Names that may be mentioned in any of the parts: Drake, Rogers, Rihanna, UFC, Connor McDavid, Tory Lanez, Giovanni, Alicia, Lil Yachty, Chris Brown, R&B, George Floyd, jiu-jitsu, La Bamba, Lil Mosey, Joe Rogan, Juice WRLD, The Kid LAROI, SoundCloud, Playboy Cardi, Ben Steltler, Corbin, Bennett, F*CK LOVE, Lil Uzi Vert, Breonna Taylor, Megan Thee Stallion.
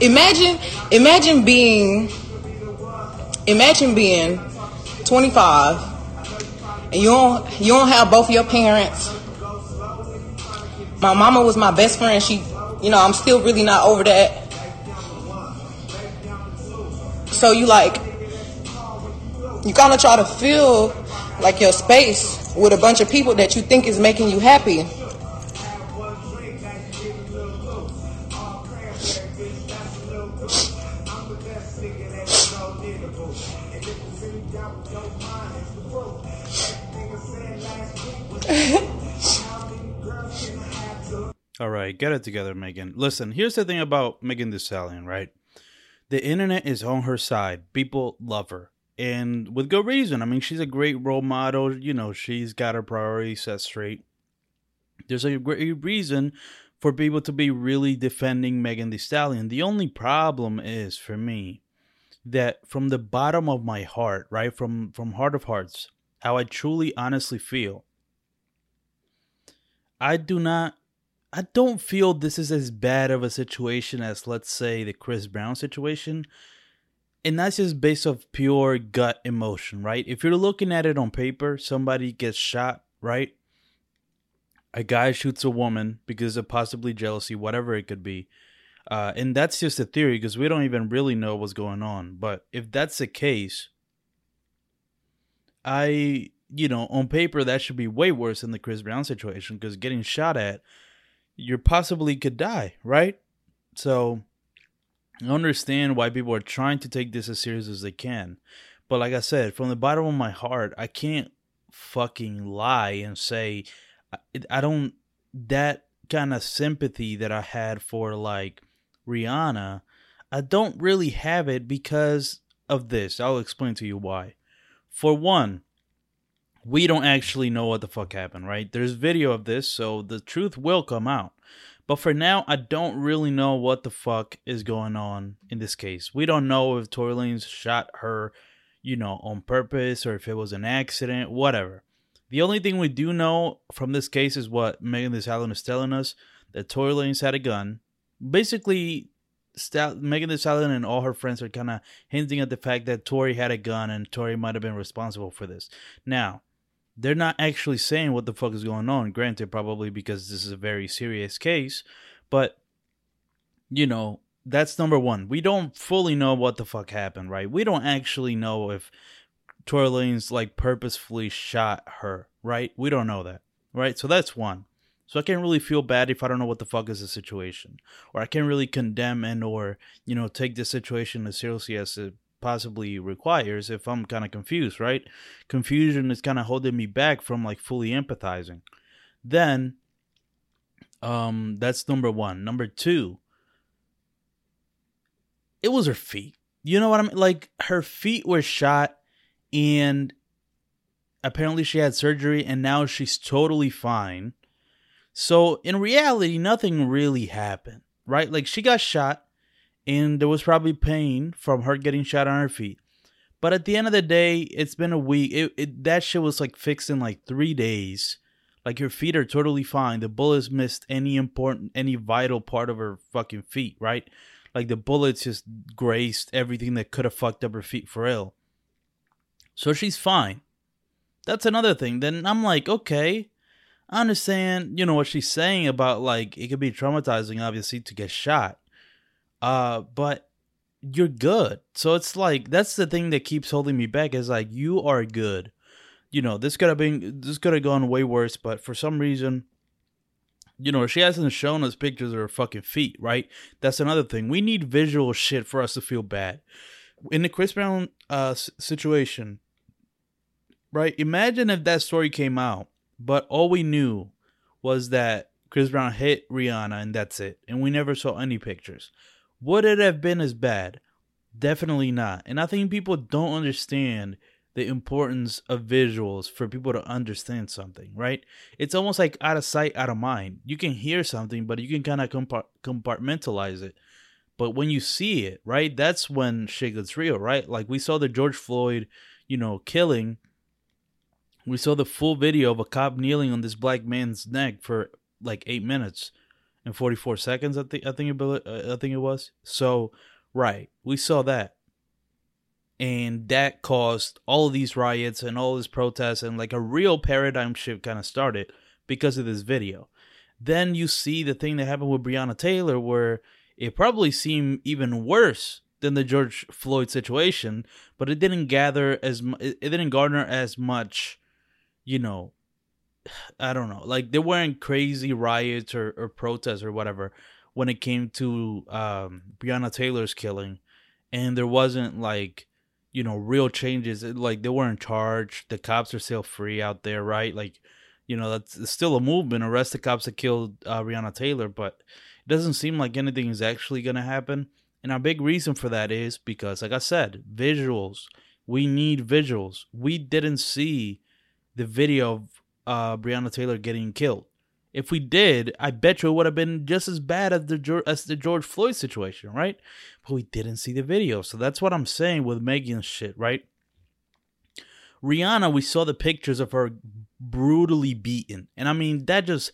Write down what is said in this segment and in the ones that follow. Imagine being 25 and you don't have both your parents. My mama was my best friend. She, I'm still really not over that. So you gotta try to fill your space with a bunch of people that you think is making you happy. All right, get it together, Megan. Listen, here's the thing about Megan Thee Stallion, right? The internet is on her side. People love her. And with good reason. I mean, she's a great role model. She's got her priorities set straight. There's a great reason for people to be really defending Megan Thee Stallion. The only problem is, for me, that from the bottom of my heart, right, from heart of hearts, how I truly, honestly feel, I don't feel this is as bad of a situation as, let's say, the Chris Brown situation. And that's just based off pure gut emotion, right? If you're looking at it on paper, somebody gets shot, right? A guy shoots a woman because of possibly jealousy, whatever it could be. And that's just a theory because we don't even really know what's going on. But if that's the case, on paper, that should be way worse than the Chris Brown situation because getting shot at, you possibly could die, right? So I understand why people are trying to take this as serious as they can. But like I said, from the bottom of my heart, I can't fucking lie and say I don't, that kind of sympathy that I had for Rihanna, I don't really have it because of this. I'll explain to you why. For one, we don't actually know what the fuck happened, right? There's video of this, so the truth will come out. But for now, I don't really know what the fuck is going on in this case. We don't know if Tory Lanez shot her, on purpose or if it was an accident, whatever. The only thing we do know from this case is what Megan Thee Stallion is telling us, that Tory Lanez had a gun. Basically, Megan Thee Stallion and all her friends are kind of hinting at the fact that Tory had a gun and Tory might have been responsible for this. Now, they're not actually saying what the fuck is going on. Granted, probably because this is a very serious case. But, that's number one. We don't fully know what the fuck happened, right? We don't actually know if Tory Lanez, purposefully shot her, right? We don't know that, right? So that's one. So I can't really feel bad if I don't know what the fuck is the situation. Or I can't really condemn or take this situation as seriously as it possibly requires if I'm kind of confused, right? Confusion is kind of holding me back from fully empathizing. Then that's number one. Number two, it was her feet. You know what I mean? Her feet were shot and apparently she had surgery and now she's totally fine. So in reality, nothing really happened, right? She got shot. And there was probably pain from her getting shot on her feet. But at the end of the day, it's been a week. That shit was fixed in 3 days. Your feet are totally fine. The bullets missed any vital part of her fucking feet, right? The bullets just grazed everything that could have fucked up her feet for real. So she's fine. That's another thing. Then I'm okay. I understand, what she's saying about, it could be traumatizing, obviously, to get shot. But you're good. So it's that's the thing that keeps holding me back is you are good. This could have gone way worse, but for some reason, she hasn't shown us pictures of her fucking feet, right? That's another thing. We need visual shit for us to feel bad. In the Chris Brown situation, right? Imagine if that story came out, but all we knew was that Chris Brown hit Rihanna and that's it. And we never saw any pictures. Would it have been as bad? Definitely not. And I think people don't understand the importance of visuals for people to understand something, right? It's almost out of sight, out of mind. You can hear something, but you can kind of compartmentalize it. But when you see it, right, that's when shit gets real, right? We saw the George Floyd, killing. We saw the full video of a cop kneeling on this black man's neck for 8 minutes. and 44 seconds. I think it was. So, right, we saw that, and that caused all of these riots and all this protests, and like a real paradigm shift kind of started because of this video. Then you see the thing that happened with Breonna Taylor, where it probably seemed even worse than the George Floyd situation, but it didn't garner as much, you know, I don't know, like there weren't crazy riots or protests or whatever when it came to Breonna Taylor's killing, and there wasn't like, you know, real changes. Like they weren't charged. The cops are still free out there, right? Like, you know, that's still a movement. Arrest the cops that killed Breonna Taylor, but it doesn't seem like anything is actually going to happen. And our big reason for that is because, like I said, visuals. We need visuals. We didn't see the video of Breonna Taylor getting killed. If we did, I bet you it would have been just as bad as the George Floyd situation, right? But we didn't see the video. So that's what I'm saying with Megan's shit, right? Rihanna, we saw the pictures of her brutally beaten. And I mean, that just,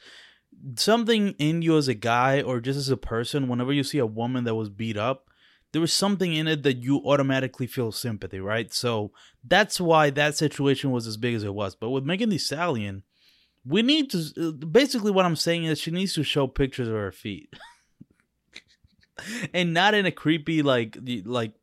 something in you as a guy or just as a person, whenever you see a woman that was beat up, there was something in it that you automatically feel sympathy, right? So that's why that situation was as big as it was. But with Megan Thee Stallion, we need to, basically what I'm saying is she needs to show pictures of her feet. And not in a creepy, like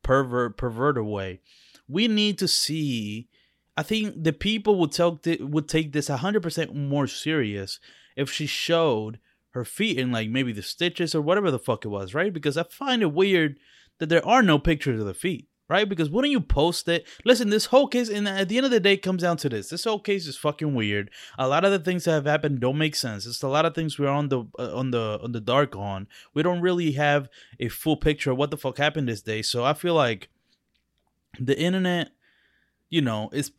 perverted way. We need to see, I think the people would take this 100% more serious if she showed her feet and like maybe the stitches or whatever the fuck it was, right? Because I find it weird that there are no pictures of the feet, right? Because wouldn't you post it? Listen, this whole case, and at the end of the day, it comes down to this. This whole case is fucking weird. A lot of the things that have happened don't make sense. It's a lot of things we're on the dark on. We don't really have a full picture of what the fuck happened this day. So I feel like the internet, you know, it's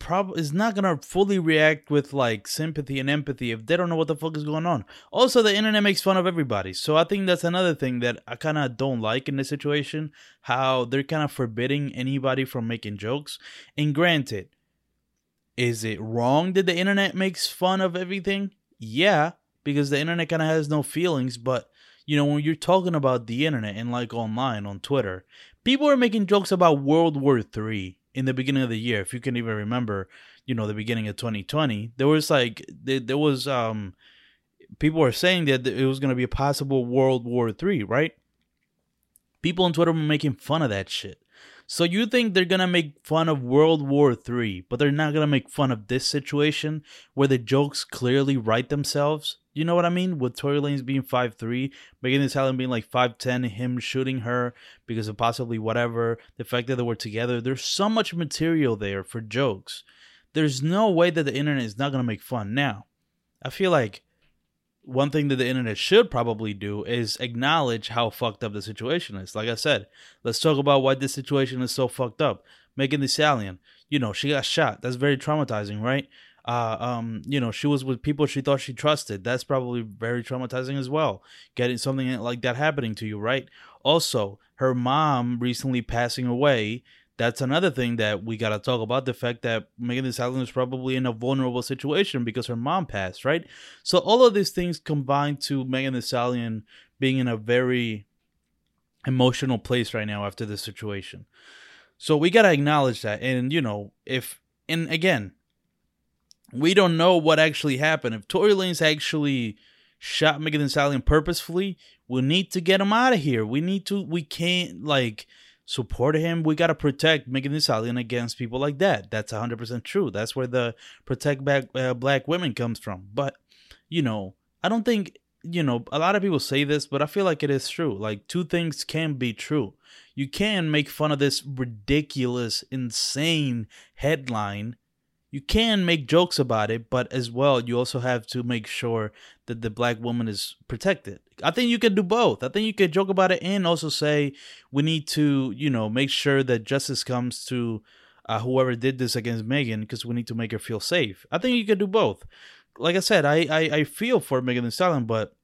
not going to fully react with like sympathy and empathy if they don't know what the fuck is going on. Also, the internet makes fun of everybody. So I think that's another thing that I kind of don't like in this situation, how they're kind of forbidding anybody from making jokes. And granted, is it wrong that the internet makes fun of everything? Yeah, because the internet kind of has no feelings. But, you know, when you're talking about the internet and like online on Twitter, people are making jokes about World War III. In the beginning of the year, if you can even remember, you know, the beginning of 2020, there was people were saying that it was going to be a possible World War III, right? People on Twitter were making fun of that shit. So you think they're going to make fun of World War III, but they're not going to make fun of this situation where the jokes clearly write themselves? You know what I mean? With Tory Lanez being 5'3", Megan Thee Stallion being like 5'10", him shooting her because of possibly whatever, the fact that they were together. There's so much material there for jokes. There's no way that the internet is not going to make fun. Now, I feel like one thing that the internet should probably do is acknowledge how fucked up the situation is. Like I said, let's talk about why this situation is so fucked up. Megan Thee Stallion, you know, she got shot. That's very traumatizing, right? You know, she was with people she thought she trusted. That's probably very traumatizing as well. Getting something like that happening to you, right? Also, her mom recently passing away. That's another thing that we got to talk about, the fact that Megan Thee Stallion is probably in a vulnerable situation because her mom passed, right? So all of these things combined to Megan Thee Stallion being in a very emotional place right now after this situation. So we got to acknowledge that. And, you know, and again, we don't know what actually happened. If Tory Lanez actually shot Megan Thee Stallion purposefully, we need to get him out of here. We can't, like, support him. We got to protect Megan Thee Stallion against people like that. That's 100% true. That's where the protect black women comes from. But, you know, I don't think, you know, a lot of people say this, but I feel like it is true. Like, two things can be true. You can make fun of this ridiculous, insane headline. You can make jokes about it, but as well, you also have to make sure that the black woman is protected. I think you can do both. I think you can joke about it and also say we need to, you know, make sure that justice comes to whoever did this against Megan because we need to make her feel safe. I think you can do both. Like I said, I feel for Megan Thee Stallion, but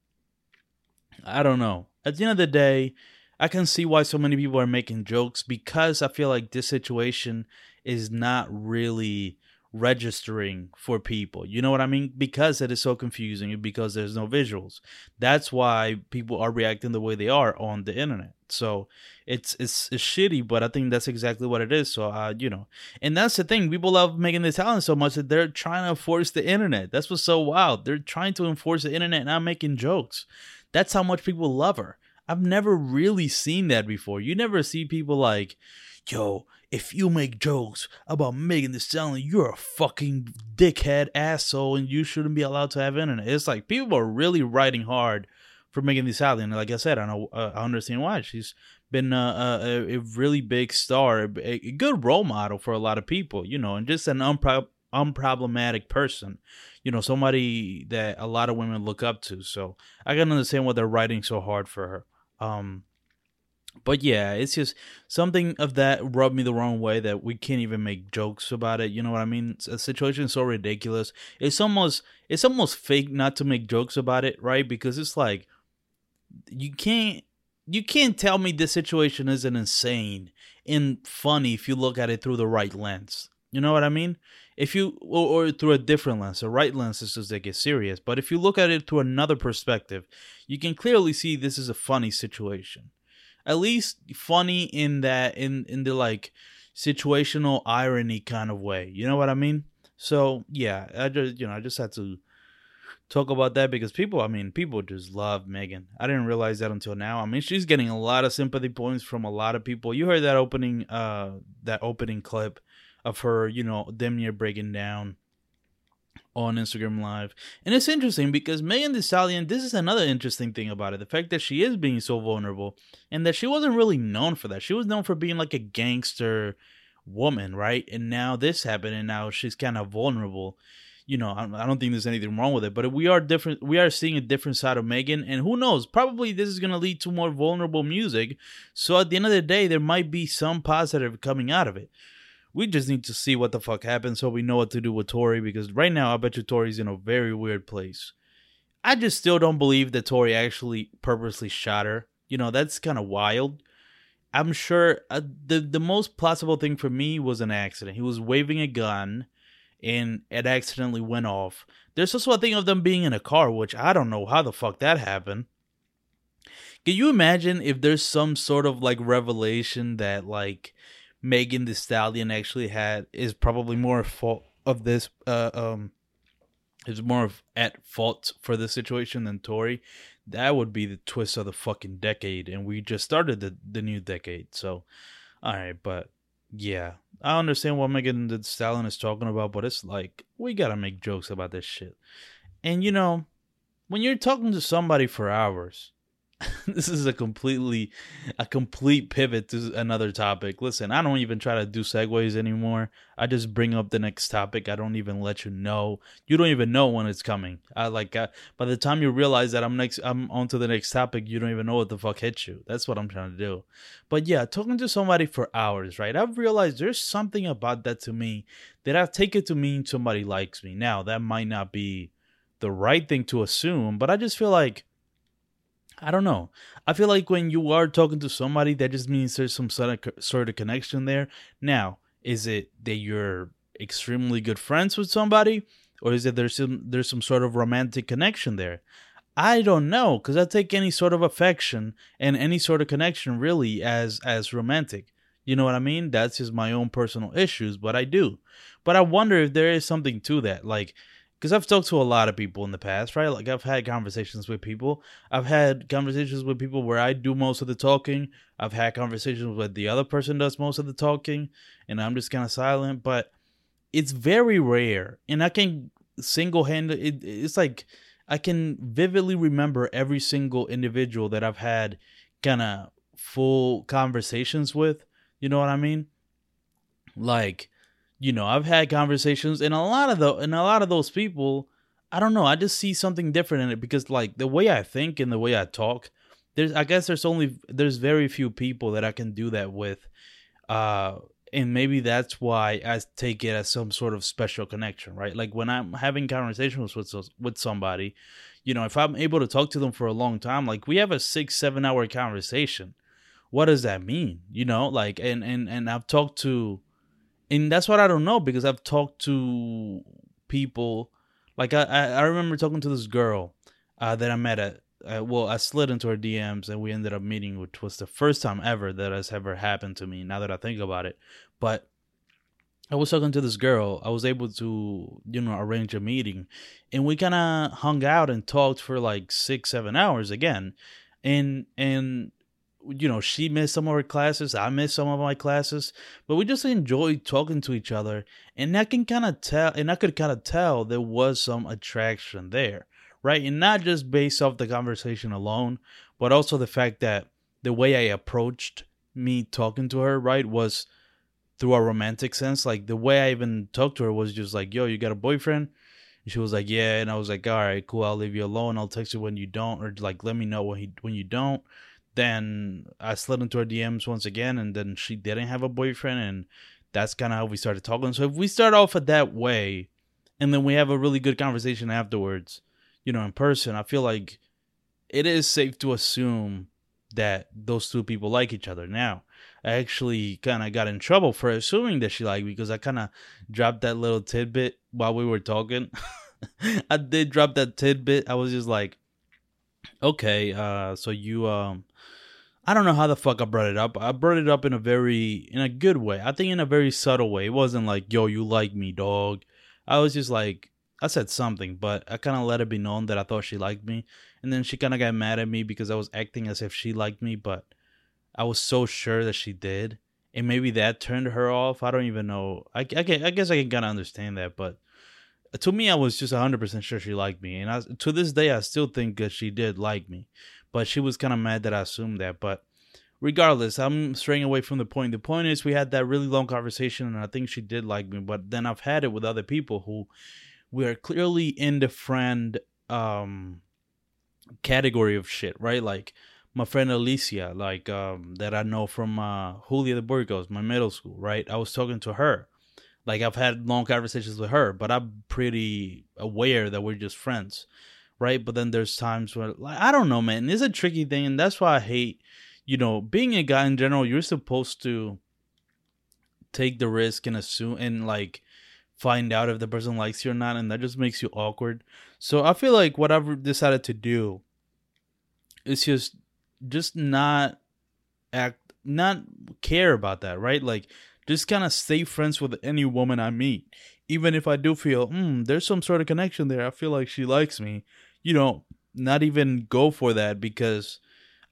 I don't know. At the end of the day, I can see why so many people are making jokes because I feel like this situation is not really registering for people. You know what I mean? Because it is so confusing, because there's no visuals. That's why people are reacting the way they are on the internet. So it's shitty, but I think that's exactly what it is. So, you know, and that's the thing. People love Megan Thee Stallion so much that they're trying to enforce the internet. That's what's so wild. They're trying to enforce the internet, not making jokes. That's how much people love her. I've never really seen that before. You never see people like, yo, if you make jokes about Megan Thee Stallion, you're a fucking dickhead asshole and you shouldn't be allowed to have internet. It's like people are really riding hard for Megan Thee Stallion. Like I said, I understand why. She's been a really big star, a good role model for a lot of people, you know, and just an unproblematic person, you know, somebody that a lot of women look up to. So I can understand why they're riding so hard for her. But yeah, it's just something of that rubbed me the wrong way that we can't even make jokes about it. You know what I mean? It's a situation so ridiculous. It's almost fake not to make jokes about it, right? Because it's like you can't tell me this situation isn't insane and funny if you look at it through the right lens. You know what I mean? If you or through a different lens, a right lens is just they get serious. But if you look at it through another perspective, you can clearly see this is a funny situation. At least funny in that in the like situational irony kind of way. You know what I mean? So yeah, I just had to talk about that because people just love Megan. I didn't realize that until now. I mean, she's getting a lot of sympathy points from a lot of people. You heard that opening clip of her, you know, damn near breaking down on Instagram Live. And it's interesting because Megan Thee Stallion, this is another interesting thing about it. The fact that she is being so vulnerable and that she wasn't really known for that. She was known for being like a gangster woman, right? And now this happened and now she's kind of vulnerable. You know, I don't think there's anything wrong with it, but we are different. We are seeing a different side of Megan, and who knows? Probably this is going to lead to more vulnerable music. So at the end of the day, there might be some positive coming out of it. We just need to see what the fuck happens so we know what to do with Tory, because right now I bet you Tory's in a very weird place. I just still don't believe that Tory actually purposely shot her. You know, that's kind of wild. I'm sure the most plausible thing for me was an accident. He was waving a gun and it accidentally went off. There's also a thing of them being in a car, which I don't know how the fuck that happened. Can you imagine if there's some sort of like revelation that like Megan Thee Stallion actually is probably more at fault of this, is more at fault for the situation than Tory? That would be the twist of the fucking decade, and we just started the new decade. So, all right, but yeah, I understand what Megan Thee Stallion is talking about, but it's like we gotta make jokes about this shit. And you know, when you're talking to somebody for hours. This is a complete pivot to another topic. Listen, I don't even try to do segues anymore. I just bring up the next topic. I don't even let you know. You don't even know when it's coming. By the time you realize that I'm on to the next topic, you don't even know what the fuck hit you. That's what I'm trying to do. But yeah, talking to somebody for hours, right? I've realized there's something about that to me that I take it to mean somebody likes me. Now, that might not be the right thing to assume, but I just feel like I don't know. I feel like when you are talking to somebody, that just means there's some sort of connection there. Now, is it that you're extremely good friends with somebody, or is it there's some sort of romantic connection there? I don't know, because I take any sort of affection and any sort of connection really as romantic. You know what I mean? That's just my own personal issues, but I do. But I wonder if there is something to that, like. Because I've talked to a lot of people in the past, right? Like, I've had conversations with people. I've had conversations with people where I do most of the talking. I've had conversations where the other person does most of the talking, and I'm just kind of silent. But it's very rare. And I can single-handedly... It's like I can vividly remember every single individual that I've had kind of full conversations with. You know what I mean? Like... You know, I've had conversations, and a lot of those people, I don't know. I just see something different in it because, like, the way I think and the way I talk, there's very few people that I can do that with, and maybe that's why I take it as some sort of special connection, right? Like when I'm having conversations with somebody, you know, if I'm able to talk to them for a long time, like we have a 6-7 hour conversation. What does that mean? You know, like, and I've talked to. And that's what I don't know, because I've talked to people. Like, I remember talking to this girl that I met at, well, I slid into her DMs and we ended up meeting, which was the first time ever that has ever happened to me, now that I think about it. But I was talking to this girl. I was able to, you know, arrange a meeting, and we kind of hung out and talked for like 6-7 hours again. And you know, she missed some of her classes. I missed some of my classes, but we just enjoyed talking to each other. And I can kind of tell, and I could kind of tell there was some attraction there, right? And not just based off the conversation alone, but also the fact that the way I approached me talking to her, right, was through a romantic sense. Like, the way I even talked to her was just like, yo, you got a boyfriend? And she was like, yeah. And I was like, all right, cool. I'll leave you alone. I'll text you when you don't, or like, let me know when you don't. Then I slid into her DMs once again, and then she didn't have a boyfriend, and that's kind of how we started talking. So if we start off at that way, and then we have a really good conversation afterwards, you know, in person, I feel like it is safe to assume that those two people like each other. Now, I actually kind of got in trouble for assuming that she liked me, because I kind of dropped that little tidbit while we were talking. I did drop that tidbit. I was just like, okay, so you, I don't know how the fuck I brought it up. I brought it up in a good way. I think in a very subtle way. It wasn't like, yo, you like me, dog. I was just like, I said something, but I kind of let it be known that I thought she liked me. And then she kind of got mad at me because I was acting as if she liked me, but I was so sure that she did. And maybe that turned her off. I don't even know. I guess I can kind of understand that, but to me, I was just 100% sure she liked me. And to this day, I still think that she did like me, but she was kind of mad that I assumed that. But regardless, I'm straying away from the point. The point is, we had that really long conversation, and I think she did like me, but then I've had it with other people who we are clearly in the friend category of shit, right? Like my friend Alicia, like that I know from Julia de Burgos, my middle school, right? I was talking to her. Like, I've had long conversations with her, but I'm pretty aware that we're just friends, right? But then there's times where, like, I don't know, man. It's a tricky thing, and that's why I hate, you know, being a guy in general. You're supposed to take the risk and assume and, like, find out if the person likes you or not, and that just makes you awkward. So I feel like what I've decided to do is just not care about that, right? Like, just kind of stay friends with any woman I meet. Even if I do feel, there's some sort of connection there, I feel like she likes me, you know, not even go for that, because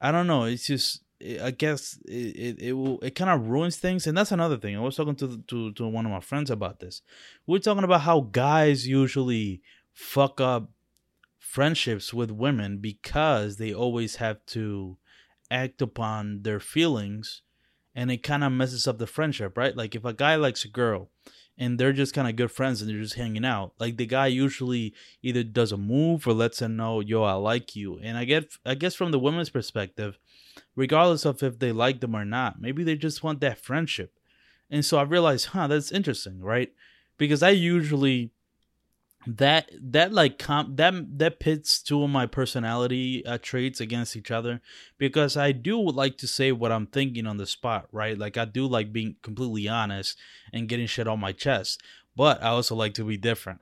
I don't know. It's just, I guess it kind of ruins things. And that's another thing. I was talking to one of my friends about this. We're talking about how guys usually fuck up friendships with women because they always have to act upon their feelings. And it kind of messes up the friendship, right? Like, if a guy likes a girl and they're just kind of good friends and they're just hanging out, like, the guy usually either does a move or lets her know, yo, I like you. And I guess from the woman's perspective, regardless of if they like them or not, maybe they just want that friendship. And so I realized, that's interesting, right? Because I usually, that pits two of my personality traits against each other, because I do like to say what I'm thinking on the spot, right? Like, I do like being completely honest and getting shit on my chest, but I also like to be different.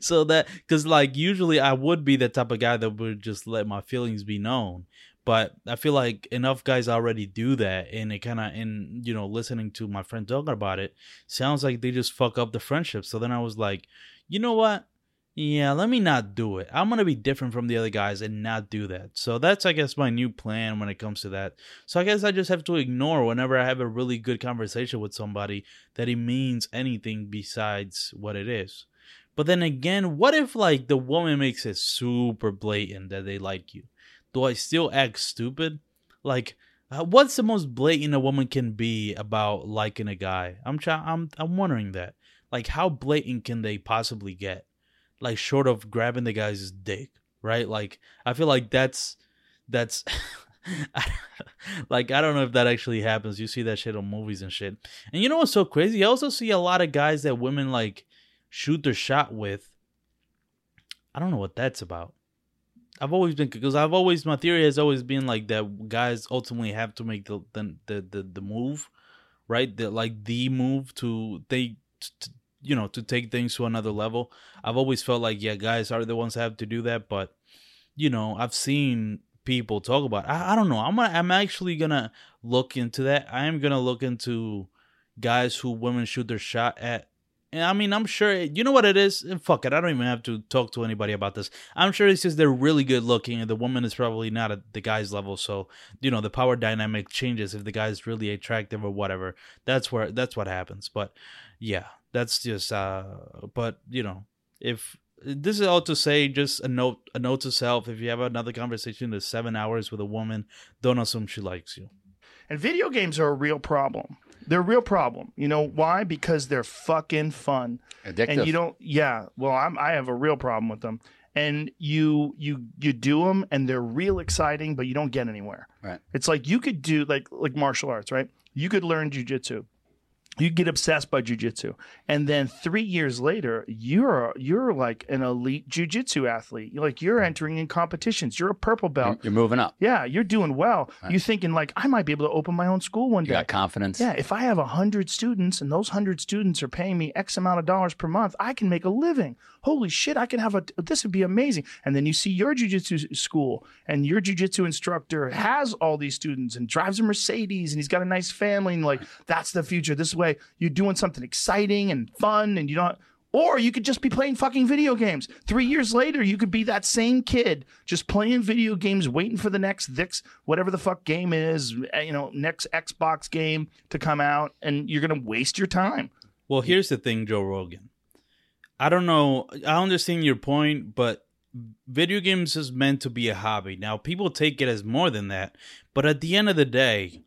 So that, because, like, usually I would be the type of guy that would just let my feelings be known, but I feel like enough guys already do that, and it kind of, and, you know, listening to my friend talking about it, sounds like they just fuck up the friendship. So then I was like, you know what? Yeah, let me not do it. I'm going to be different from the other guys and not do that. So that's, I guess, my new plan when it comes to that. So I guess I just have to ignore whenever I have a really good conversation with somebody that it means anything besides what it is. But then again, what if, like, the woman makes it super blatant that they like you? Do I still act stupid? Like, what's the most blatant a woman can be about liking a guy? I'm wondering that. Like, how blatant can they possibly get? Like, short of grabbing the guy's dick, right? Like, I feel like that's like, I don't know if that actually happens. You see that shit on movies and shit. And you know what's so crazy? I also see a lot of guys that women, like, shoot their shot with. I don't know what that's about. My theory has always been, like, that guys ultimately have to make the move, right? The move to take things to another level. I've always felt like, yeah, guys are the ones that have to do that. But, you know, I've seen people talk about it. I don't know. I'm actually going to look into that. I am going to look into guys who women shoot their shot at. And I mean, I'm sure, you know what it is? And fuck it. I don't even have to talk to anybody about this. I'm sure it's just they're really good looking and the woman is probably not at the guy's level. So, you know, the power dynamic changes if the guy's really attractive or whatever. That's what happens. But yeah, that's just, but you know, if this is all to say, just a note to self. If you have another conversation that's 7 hours with a woman, don't assume she likes you. And video games are a real problem. They're a real problem. You know why? Because they're fucking fun. Addictive. And you don't, yeah. Well, I have a real problem with them. And you do them and they're real exciting, but you don't get anywhere. Right. It's like you could do like martial arts, right? You could learn jiu-jitsu. You get obsessed by jiu-jitsu. And then 3 years later, you're like an elite jiu-jitsu athlete. You're entering in competitions. You're a purple belt. You're moving up. Yeah, you're doing well. Right. You're thinking like, I might be able to open my own school one day. You got confidence. Yeah, if I have 100 students and those 100 students are paying me X amount of dollars per month, I can make a living. Holy shit, I can have this would be amazing. And then you see your jiu-jitsu school and your jiu-jitsu instructor has all these students and drives a Mercedes and he's got a nice family and like, that's the future. This way you're doing something exciting and fun and you don't, or you could just be playing fucking video games. 3 years later, you could be that same kid just playing video games, waiting for the next whatever the fuck game is, you know, next Xbox game to come out and you're going to waste your time. Well, here's the thing, Joe Rogan. I don't know. I understand your point, but video games is meant to be a hobby. Now, people take it as more than that, but at the end of the day,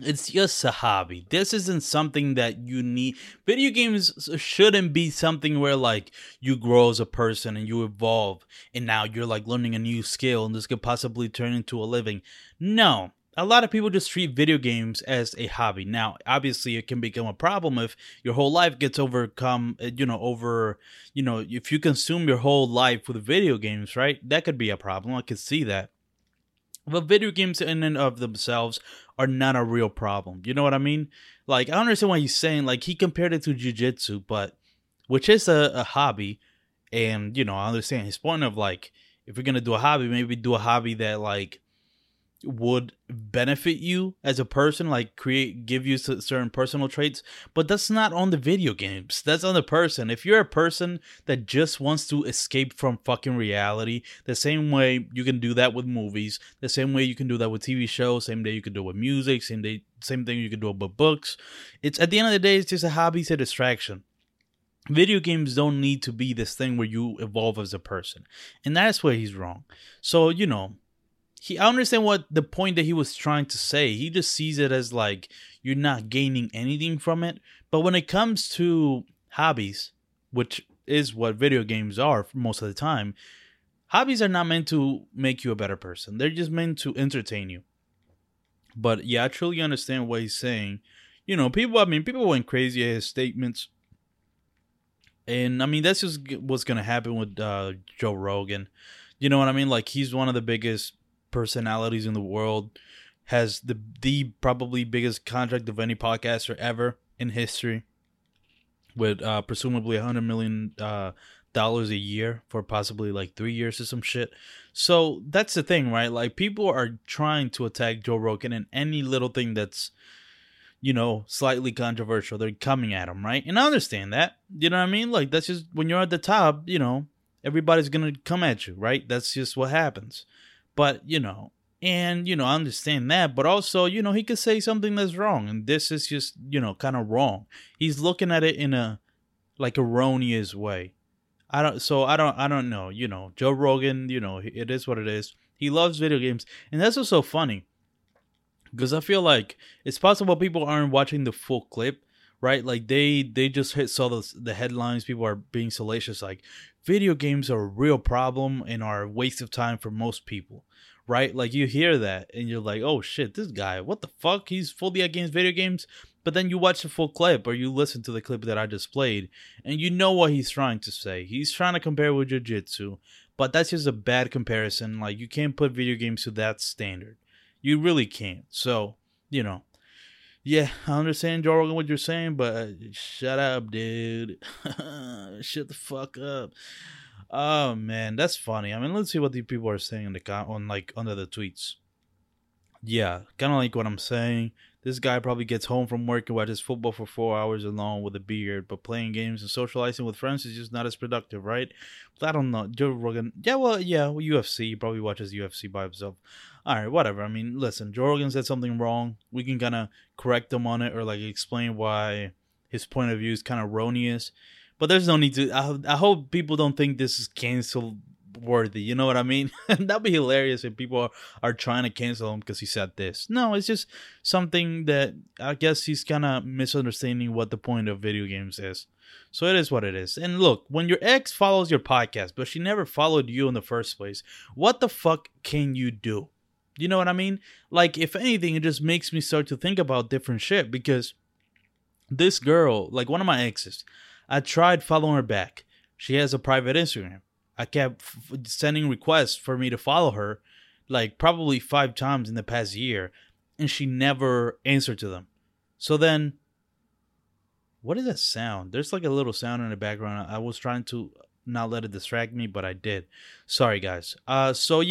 it's just a hobby. This isn't something that you need. Video games shouldn't be something where like you grow as a person and you evolve and now you're like learning a new skill and this could possibly turn into a living. No. A lot of people just treat video games as a hobby. Now, obviously, it can become a problem if your whole life gets overcome, if you consume your whole life with video games, right? That could be a problem. I could see that. But video games in and of themselves are not a real problem. You know what I mean? Like, I understand what he's saying. Like, he compared it to jiu-jitsu, but which is a hobby. And, you know, I understand his point of, like, if you're going to do a hobby, maybe do a hobby that, like, would benefit you as a person, like give you certain personal traits, but that's not on the video games. That's on the person. If you're a person that just wants to escape from fucking reality, the same way you can do that with movies, the same way you can do that with TV shows, same day you can do it with music, same thing you can do it with books. It's at the end of the day, it's just a hobby, it's a distraction. Video games don't need to be this thing where you evolve as a person, and that's where he's wrong. So, you know, I understand what the point that he was trying to say. He just sees it as like you're not gaining anything from it. But when it comes to hobbies, which is what video games are most of the time, hobbies are not meant to make you a better person. They're just meant to entertain you. But yeah, I truly understand what he's saying. You know, people went crazy at his statements. And I mean, that's just what's going to happen with Joe Rogan. You know what I mean? Like, he's one of the biggest personalities in the world, has the probably biggest contract of any podcaster ever in history, with presumably $100 million a year for possibly like 3 years or some shit. So that's the thing, right? Like, people are trying to attack Joe Rogan and any little thing that's, you know, slightly controversial, they're coming at him, right? And I understand that. You know what I mean? Like, that's just when you're at the top, you know, everybody's gonna come at you, right? That's just what happens. But, you know, and, you know, I understand that. But also, you know, he could say something that's wrong. And this is just, you know, kind of wrong. He's looking at it in a, like, erroneous way. I don't know. You know, Joe Rogan, you know, it is what it is. He loves video games. And that's what's so funny. Because I feel like it's possible people aren't watching the full clip, right? Like, they just saw the headlines. People are being salacious, like, video games are a real problem and are a waste of time for most people, right? Like, you hear that and you're like, oh shit, this guy, what the fuck? He's fully against video games. But then you watch the full clip or you listen to the clip that I just played and you know what he's trying to say. He's trying to compare with jiu-jitsu, but that's just a bad comparison. Like, you can't put video games to that standard. You really can't. So, you know, Yeah, I understand, Joe Rogan, what you're saying, but shut up, dude. Shut the fuck up. Oh man, that's funny. I mean, let's see what the people are saying in the under the tweets. Yeah, kind of like what I'm saying. This guy probably gets home from work and watches football for 4 hours alone with a beard, but playing games and socializing with friends is just not as productive, right? But I don't know. Joe Rogan, UFC, he probably watches UFC by himself. All right, whatever. I mean, listen, Joe Rogan said something wrong. We can kind of correct him on it or, like, explain why his point of view is kind of erroneous. But there's no need to... I hope people don't think this is cancel worthy, you know what I mean? That'd be hilarious if people are trying to cancel him because he said this. No, it's just something that I guess he's kind of misunderstanding what the point of video games is. So it is what it is. And look, when your ex follows your podcast, but she never followed you in the first place, what the fuck can you do? You know what I mean? Like, if anything, it just makes me start to think about different shit, because this girl, like one of my exes, I tried following her back. She has a private Instagram. I kept sending requests for me to follow her, like probably 5 times in the past year, and she never answered to them. So then, what is that sound? There's like a little sound in the background. I was trying to not let it distract me, but I did. Sorry, guys. So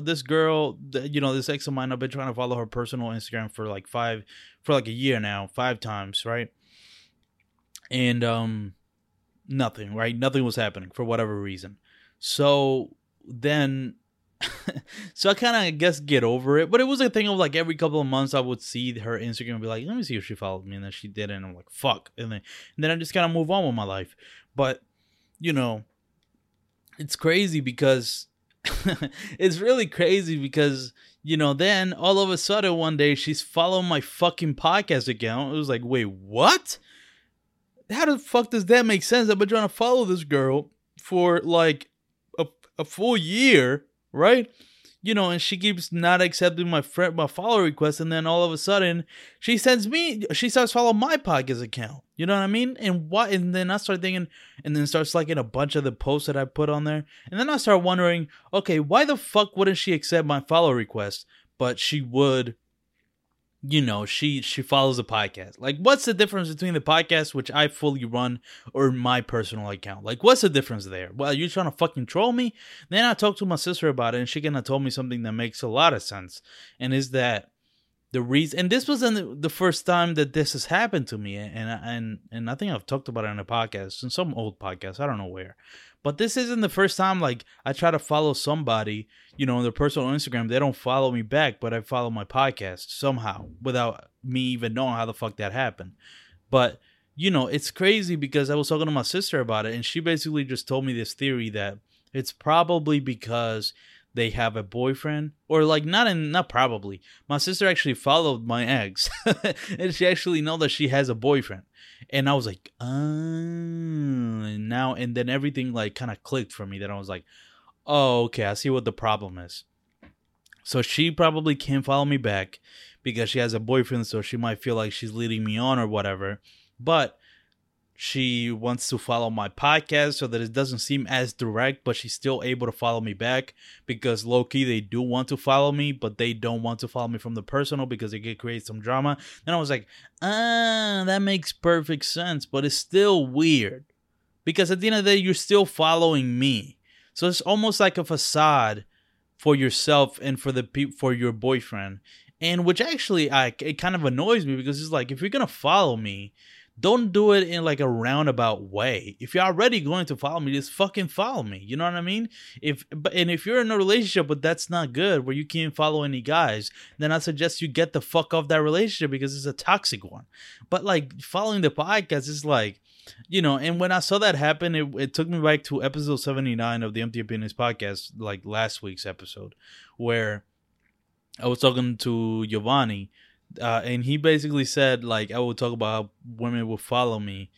this girl, you know, this ex of mine, I've been trying to follow her personal Instagram for like a year now, 5 times, right? And nothing, right? Nothing was happening for whatever reason. So then, I kind of guess get over it. But it was a thing of like every couple of months I would see her Instagram and be like, let me see if she followed me. And then she didn't. And I'm like, fuck. And then I just kind of move on with my life. But, you know, it's crazy because it's really crazy because, you know, then all of a sudden one day she's following my fucking podcast account. It was like, wait, what? How the fuck does that make sense? I've been trying to follow this girl for like a full year, right? You know, and she keeps not accepting my follow request, and then all of a sudden she starts following my podcast account. You know what I mean? And then I start thinking, and then starts liking a bunch of the posts that I put on there, and then I start wondering, okay, why the fuck wouldn't she accept my follow request? But she would. You know, she follows the podcast. Like, what's the difference between the podcast, which I fully run, or my personal account? Like, what's the difference there? Well, you're trying to fucking troll me? Then I talked to my sister about it, and she kind of told me something that makes a lot of sense. And is that the reason... And this wasn't the first time that this has happened to me. And I think I've talked about it in a podcast, in some old podcast. I don't know where. But this isn't the first time, like, I try to follow somebody, you know, on their personal Instagram. They don't follow me back, but I follow my podcast somehow without me even knowing how the fuck that happened. But, you know, it's crazy because I was talking to my sister about it, and she basically just told me this theory that it's probably because they have a boyfriend, or like not probably. My sister actually followed my ex, and she actually know that she has a boyfriend. And I was like, oh, and then everything like kind of clicked for me. That I was like, oh, okay, I see what the problem is. So she probably can't follow me back because she has a boyfriend, so she might feel like she's leading me on or whatever. But she wants to follow my podcast so that it doesn't seem as direct, but she's still able to follow me back because low-key they do want to follow me, but they don't want to follow me from the personal because it could create some drama. Then I was like, that makes perfect sense, but it's still weird because at the end of the day, you're still following me. So it's almost like a facade for yourself and for your boyfriend, and which actually it kind of annoys me because it's like, if you're going to follow me, don't do it in like a roundabout way. If you're already going to follow me, just fucking follow me. You know what I mean? If you're in a relationship, but that's not good, where you can't follow any guys, then I suggest you get the fuck off that relationship because it's a toxic one. But like following the podcast is like, you know, and when I saw that happen, it took me back to episode 79 of the Empty Opinions podcast, like last week's episode, where I was talking to Giovanni. And he basically said, like, I would talk about how women would follow me,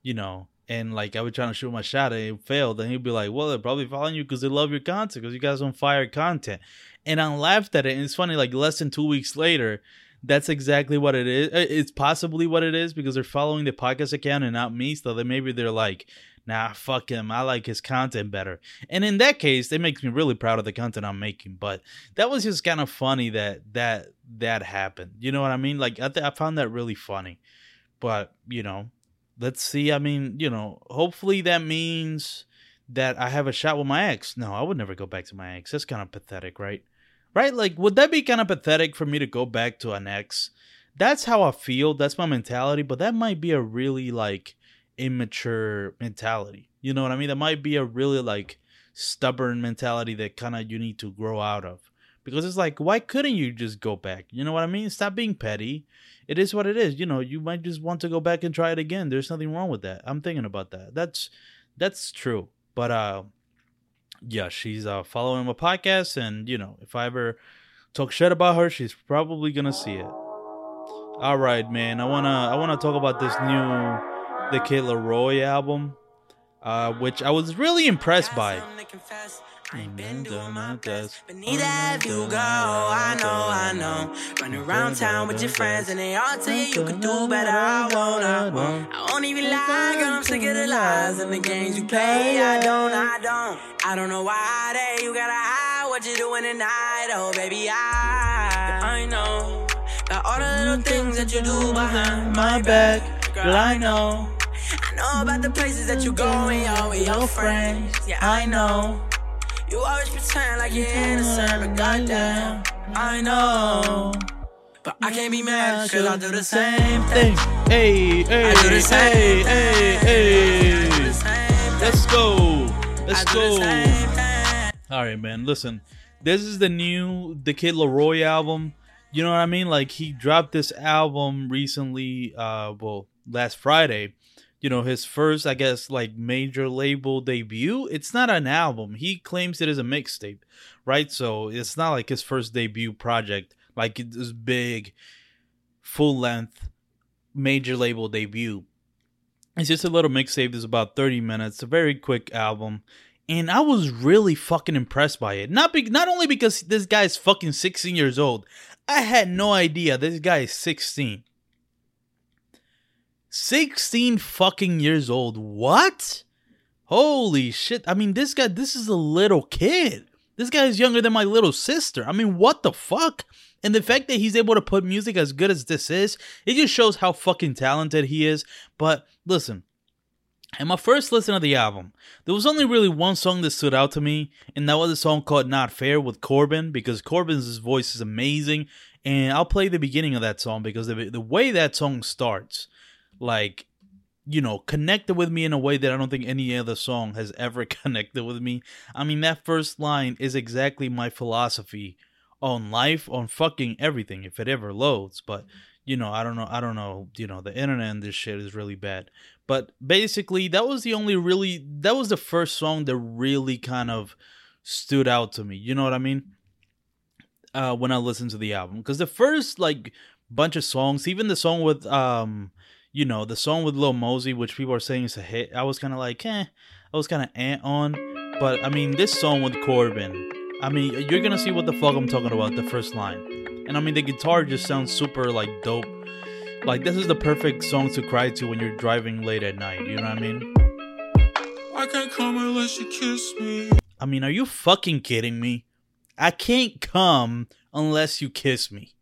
you know, and like I would try to shoot my shot and it failed. And he'd be like, well, they're probably following you because they love your content, because you guys don't fire content. And I laughed at it. And it's funny, like less than 2 weeks later, that's exactly what it is. It's possibly what it is because they're following the podcast account and not me. So that maybe they're like, nah, fuck him. I like his content better. And in that case, it makes me really proud of the content I'm making. But that was just kind of funny that happened. You know what I mean? Like, I found that really funny. But, you know, let's see. I mean, you know, hopefully that means that I have a shot with my ex. No, I would never go back to my ex. That's kind of pathetic, right? Right? Like, would that be kind of pathetic for me to go back to an ex? That's how I feel. That's my mentality. But that might be a really, like, immature mentality. You know what I mean? That might be a really, like, stubborn mentality that kind of you need to grow out of. Because it's like, why couldn't you just go back? You know what I mean? Stop being petty. It is what it is. You know, you might just want to go back and try it again. There's nothing wrong with that. I'm thinking about that. That's true. But, yeah, she's following my podcast, and, you know, if I ever talk shit about her, she's probably gonna see it. All right, man, I wanna talk about this new The Kid LAROI album, which I was really impressed by. I ain't been doing my best. Beneath that view, go, I know. Run around town with your friends, and they all tell you you can do better. I won't. I won't even lie, girl, I'm sick of the lies and the games you play. I don't know why that you gotta hide what you're doing tonight. Oh, baby, I know about all the little things that you do behind my back. Girl, I know about the places that you go and you're with your friends. Yeah, I know. You always pretend like you're innocent, but goddamn, I know. But I can't be mad, cause I do the same thing. Hey, I do the same thing. Hey. Let's go. Alright, man, listen. This is the new The Kid LAROI album. You know what I mean? Like, he dropped this album recently, last Friday. You know, his first, I guess, like, major label debut. It's not an album. He claims it is a mixtape, right? So it's not like his first debut project, like this big, full-length, major label debut. It's just a little mixtape. It's about 30 minutes. A very quick album. And I was really fucking impressed by it. Not only because this guy is fucking 16 years old. I had no idea this guy is 16. 16 fucking years old. What? Holy shit. I mean, this is a little kid. This guy is younger than my little sister. I mean, what the fuck? And the fact that he's able to put music as good as this is, it just shows how fucking talented he is. But listen, in my first listen of the album, there was only really one song that stood out to me, and that was a song called Not Fair with Corbin, because Corbin's voice is amazing. And I'll play the beginning of that song because the way that song starts, like, you know, connected with me in a way that I don't think any other song has ever connected with me. I mean, that first line is exactly my philosophy on life, on fucking everything, if it ever loads. But, you know, I don't know, you know, the internet and this shit is really bad. But basically, that was the first song that really kind of stood out to me. You know what I mean? When I listened to the album. Because the first, like, bunch of songs, even the song with, you know, the song with Lil Mosey, which people are saying is a hit, I was kind of like, I was kind of on. But, I mean, this song with Corbin, I mean, you're going to see what the fuck I'm talking about, the first line. And, I mean, the guitar just sounds super, like, dope. Like, this is the perfect song to cry to when you're driving late at night, you know what I mean? I can't come unless you kiss me. I mean, are you fucking kidding me? I can't come unless you kiss me.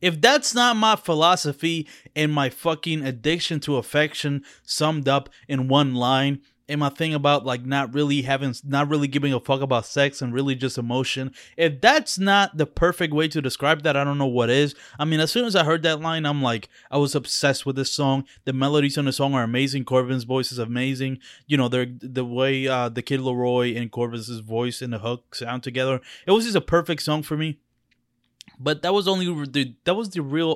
If that's not my philosophy and my fucking addiction to affection summed up in one line, and my thing about, like, not really giving a fuck about sex and really just emotion, if that's not the perfect way to describe that, I don't know what is. I mean, as soon as I heard that line, I'm like, I was obsessed with this song. The melodies on the song are amazing. Corbin's voice is amazing. You know, the way The Kid LAROI and Corbin's voice and the hook sound together. It was just a perfect song for me. But that was the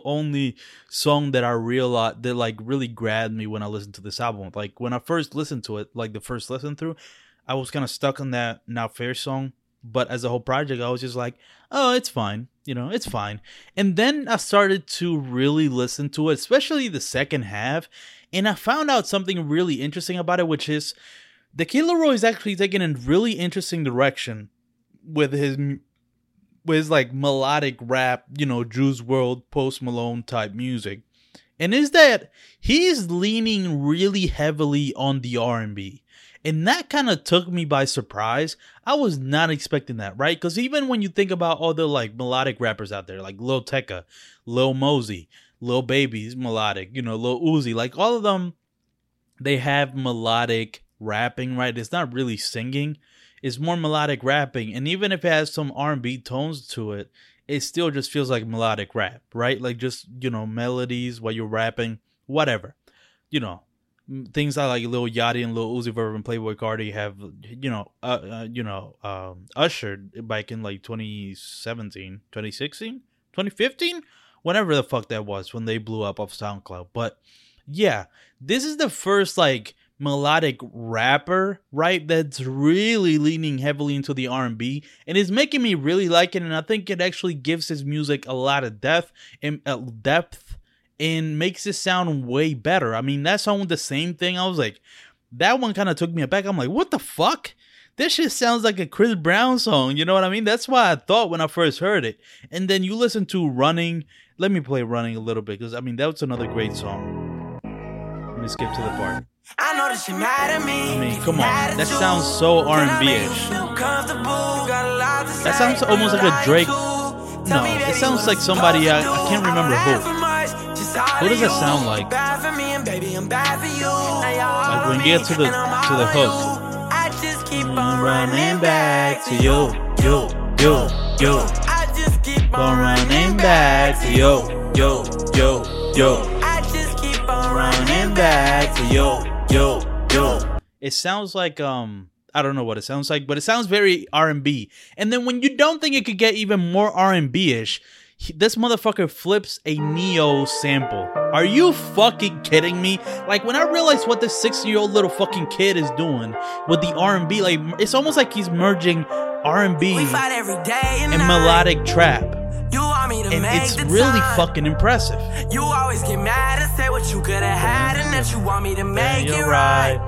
only song that I realized that, like, really grabbed me when I listened to this album. Like, when I first listened to it, like the first listen through, I was kind of stuck on that Not Fair song. But as a whole project, I was just like, oh, it's fine. You know, it's fine. And then I started to really listen to it, especially the second half. And I found out something really interesting about it, which is The Kid LAROI is actually taking a really interesting direction with his was like melodic rap, you know, Juice WRLD, Post Malone type music. And is that he's leaning really heavily on the R&B. And that kind of took me by surprise. I was not expecting that, right? Because even when you think about all the like melodic rappers out there, like Lil Tecca, Lil Mosey, Lil Baby's melodic, you know, Lil Uzi, like all of them, they have melodic rapping, right? It's not really singing. It's more melodic rapping. And even if it has some R&B tones to it, it still just feels like melodic rap, right? Like just, you know, melodies while you're rapping, whatever, you know. Things like Lil Yachty and Lil Uzi Vert and Playboy Cardi have, ushered back in like 2017, 2016, 2015, whatever the fuck that was when they blew up off SoundCloud. But yeah, this is the first like melodic rapper, right, that's really leaning heavily into the R&B, and it's making me really like it. And I think it actually gives his music a lot of depth. And makes it sound way better. I mean, that song was the same thing. I was like, that one kind of took me aback. I'm like, what the fuck? This shit sounds like a Chris Brown song. You know what I mean? That's why I thought when I first heard it. And then you listen to Running. Let me play Running a little bit. Because, I mean, that was another great song. Let me skip to the part. I know that you're mad at me. I mean, come on. That sounds so R&B-ish. That sounds almost like a Drake. No, it sounds like somebody, I can't remember who. What does that sound like? Like when you get to the hook. I just keep on running back to you, yo, yo, yo. I just keep on running back to yo, yo, yo, yo. I just keep on running back to yo, yo, yo. It sounds like I don't know what it sounds like, but it sounds very R&B. And then when you don't think it could get even more R&B-ish, this motherfucker flips a Neo sample. Are you fucking kidding me? Like, when I realized what this 6-year-old little fucking kid is doing with the R&B, like, it's almost like he's merging R&B and melodic trap. And it's really fucking impressive. You always get mad and say what you could have had and that you want me to make it right.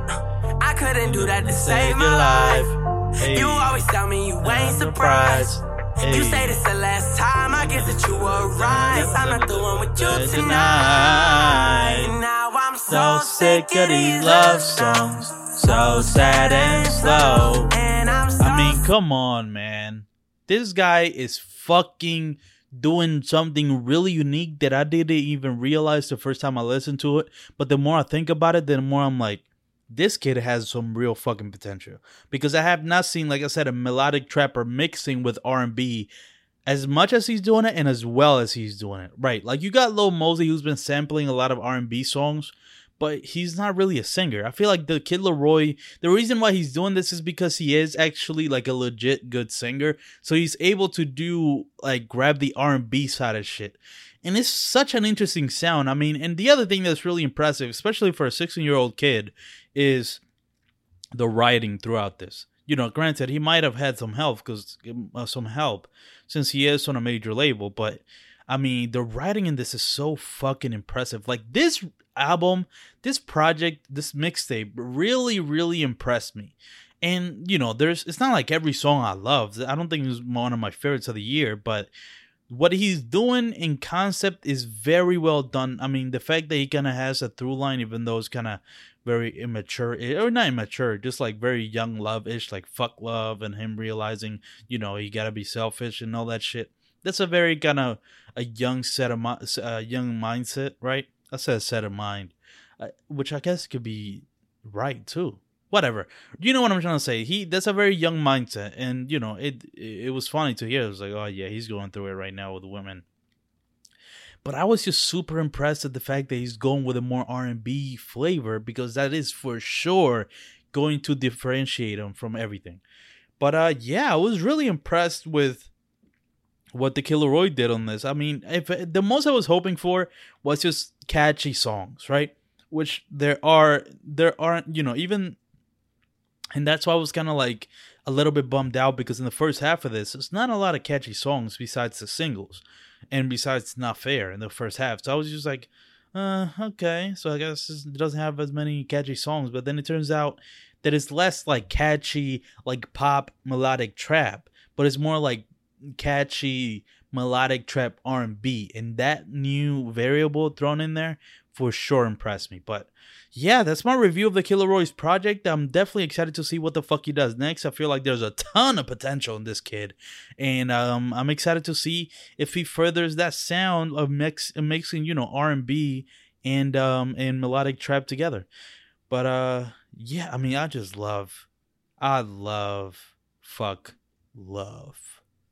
I couldn't do that to save my life. Hey, you always tell me you ain't surprised. Hey. You say this the last time, I guess that you were right. I'm not the one with you tonight. Now I'm so sick of these love songs, so sad and slow. And I mean, come on, man. This guy is fucking doing something really unique that I didn't even realize the first time I listened to it. But the more I think about it, the more I'm like, this kid has some real fucking potential, because I have not seen, like I said, a melodic trapper mixing with R&B as much as he's doing it and as well as he's doing it, right? Like, you got Lil Mosey, who's been sampling a lot of R&B songs, but he's not really a singer. I feel like the Kid LAROI, the reason why he's doing this is because he is actually like a legit good singer. So he's able to do like grab the R&B side of shit. And it's such an interesting sound. I mean, and the other thing that's really impressive, especially for a 16-year-old kid, is the writing throughout this. You know, granted, he might have had some help since he is on a major label. But, I mean, the writing in this is so fucking impressive. Like, this album, this project, this mixtape really, really impressed me. And, you know, it's not like every song I love. I don't think it was one of my favorites of the year, but what he's doing in concept is very well done. I mean, the fact that he kind of has a through line, even though it's kind of very immature, or not immature, just like very young love-ish, like fuck love and him realizing, you know, you gotta be selfish and all that shit. That's a very kind of a young set of young mindset, right? I said set of mind, which I guess could be right too. Whatever. You know what I'm trying to say. That's a very young mindset. And, you know, it was funny to hear. It was like, oh, yeah, he's going through it right now with women. But I was just super impressed at the fact that he's going with a more R&B flavor, because that is for sure going to differentiate him from everything. But, yeah, I was really impressed with what the Kid LAROI did on this. I mean, if the most I was hoping for was just catchy songs, right? Which there aren't, you know, even... And that's why I was kind of like a little bit bummed out, because in the first half of this, it's not a lot of catchy songs besides the singles and besides Not Fair in the first half. So I was just like, okay, so I guess it doesn't have as many catchy songs. But then it turns out that it's less like catchy, like pop melodic trap, but it's more like catchy melodic trap R&B, and that new variable thrown in there for sure impressed me. But yeah, that's my review of the Kid LAROI's project. I'm definitely excited to see what the fuck he does next. I feel like there's a ton of potential in this kid, and I'm excited to see if he furthers that sound of mixing, you know, R&B and melodic trap together. But yeah, I mean, I love fuck love.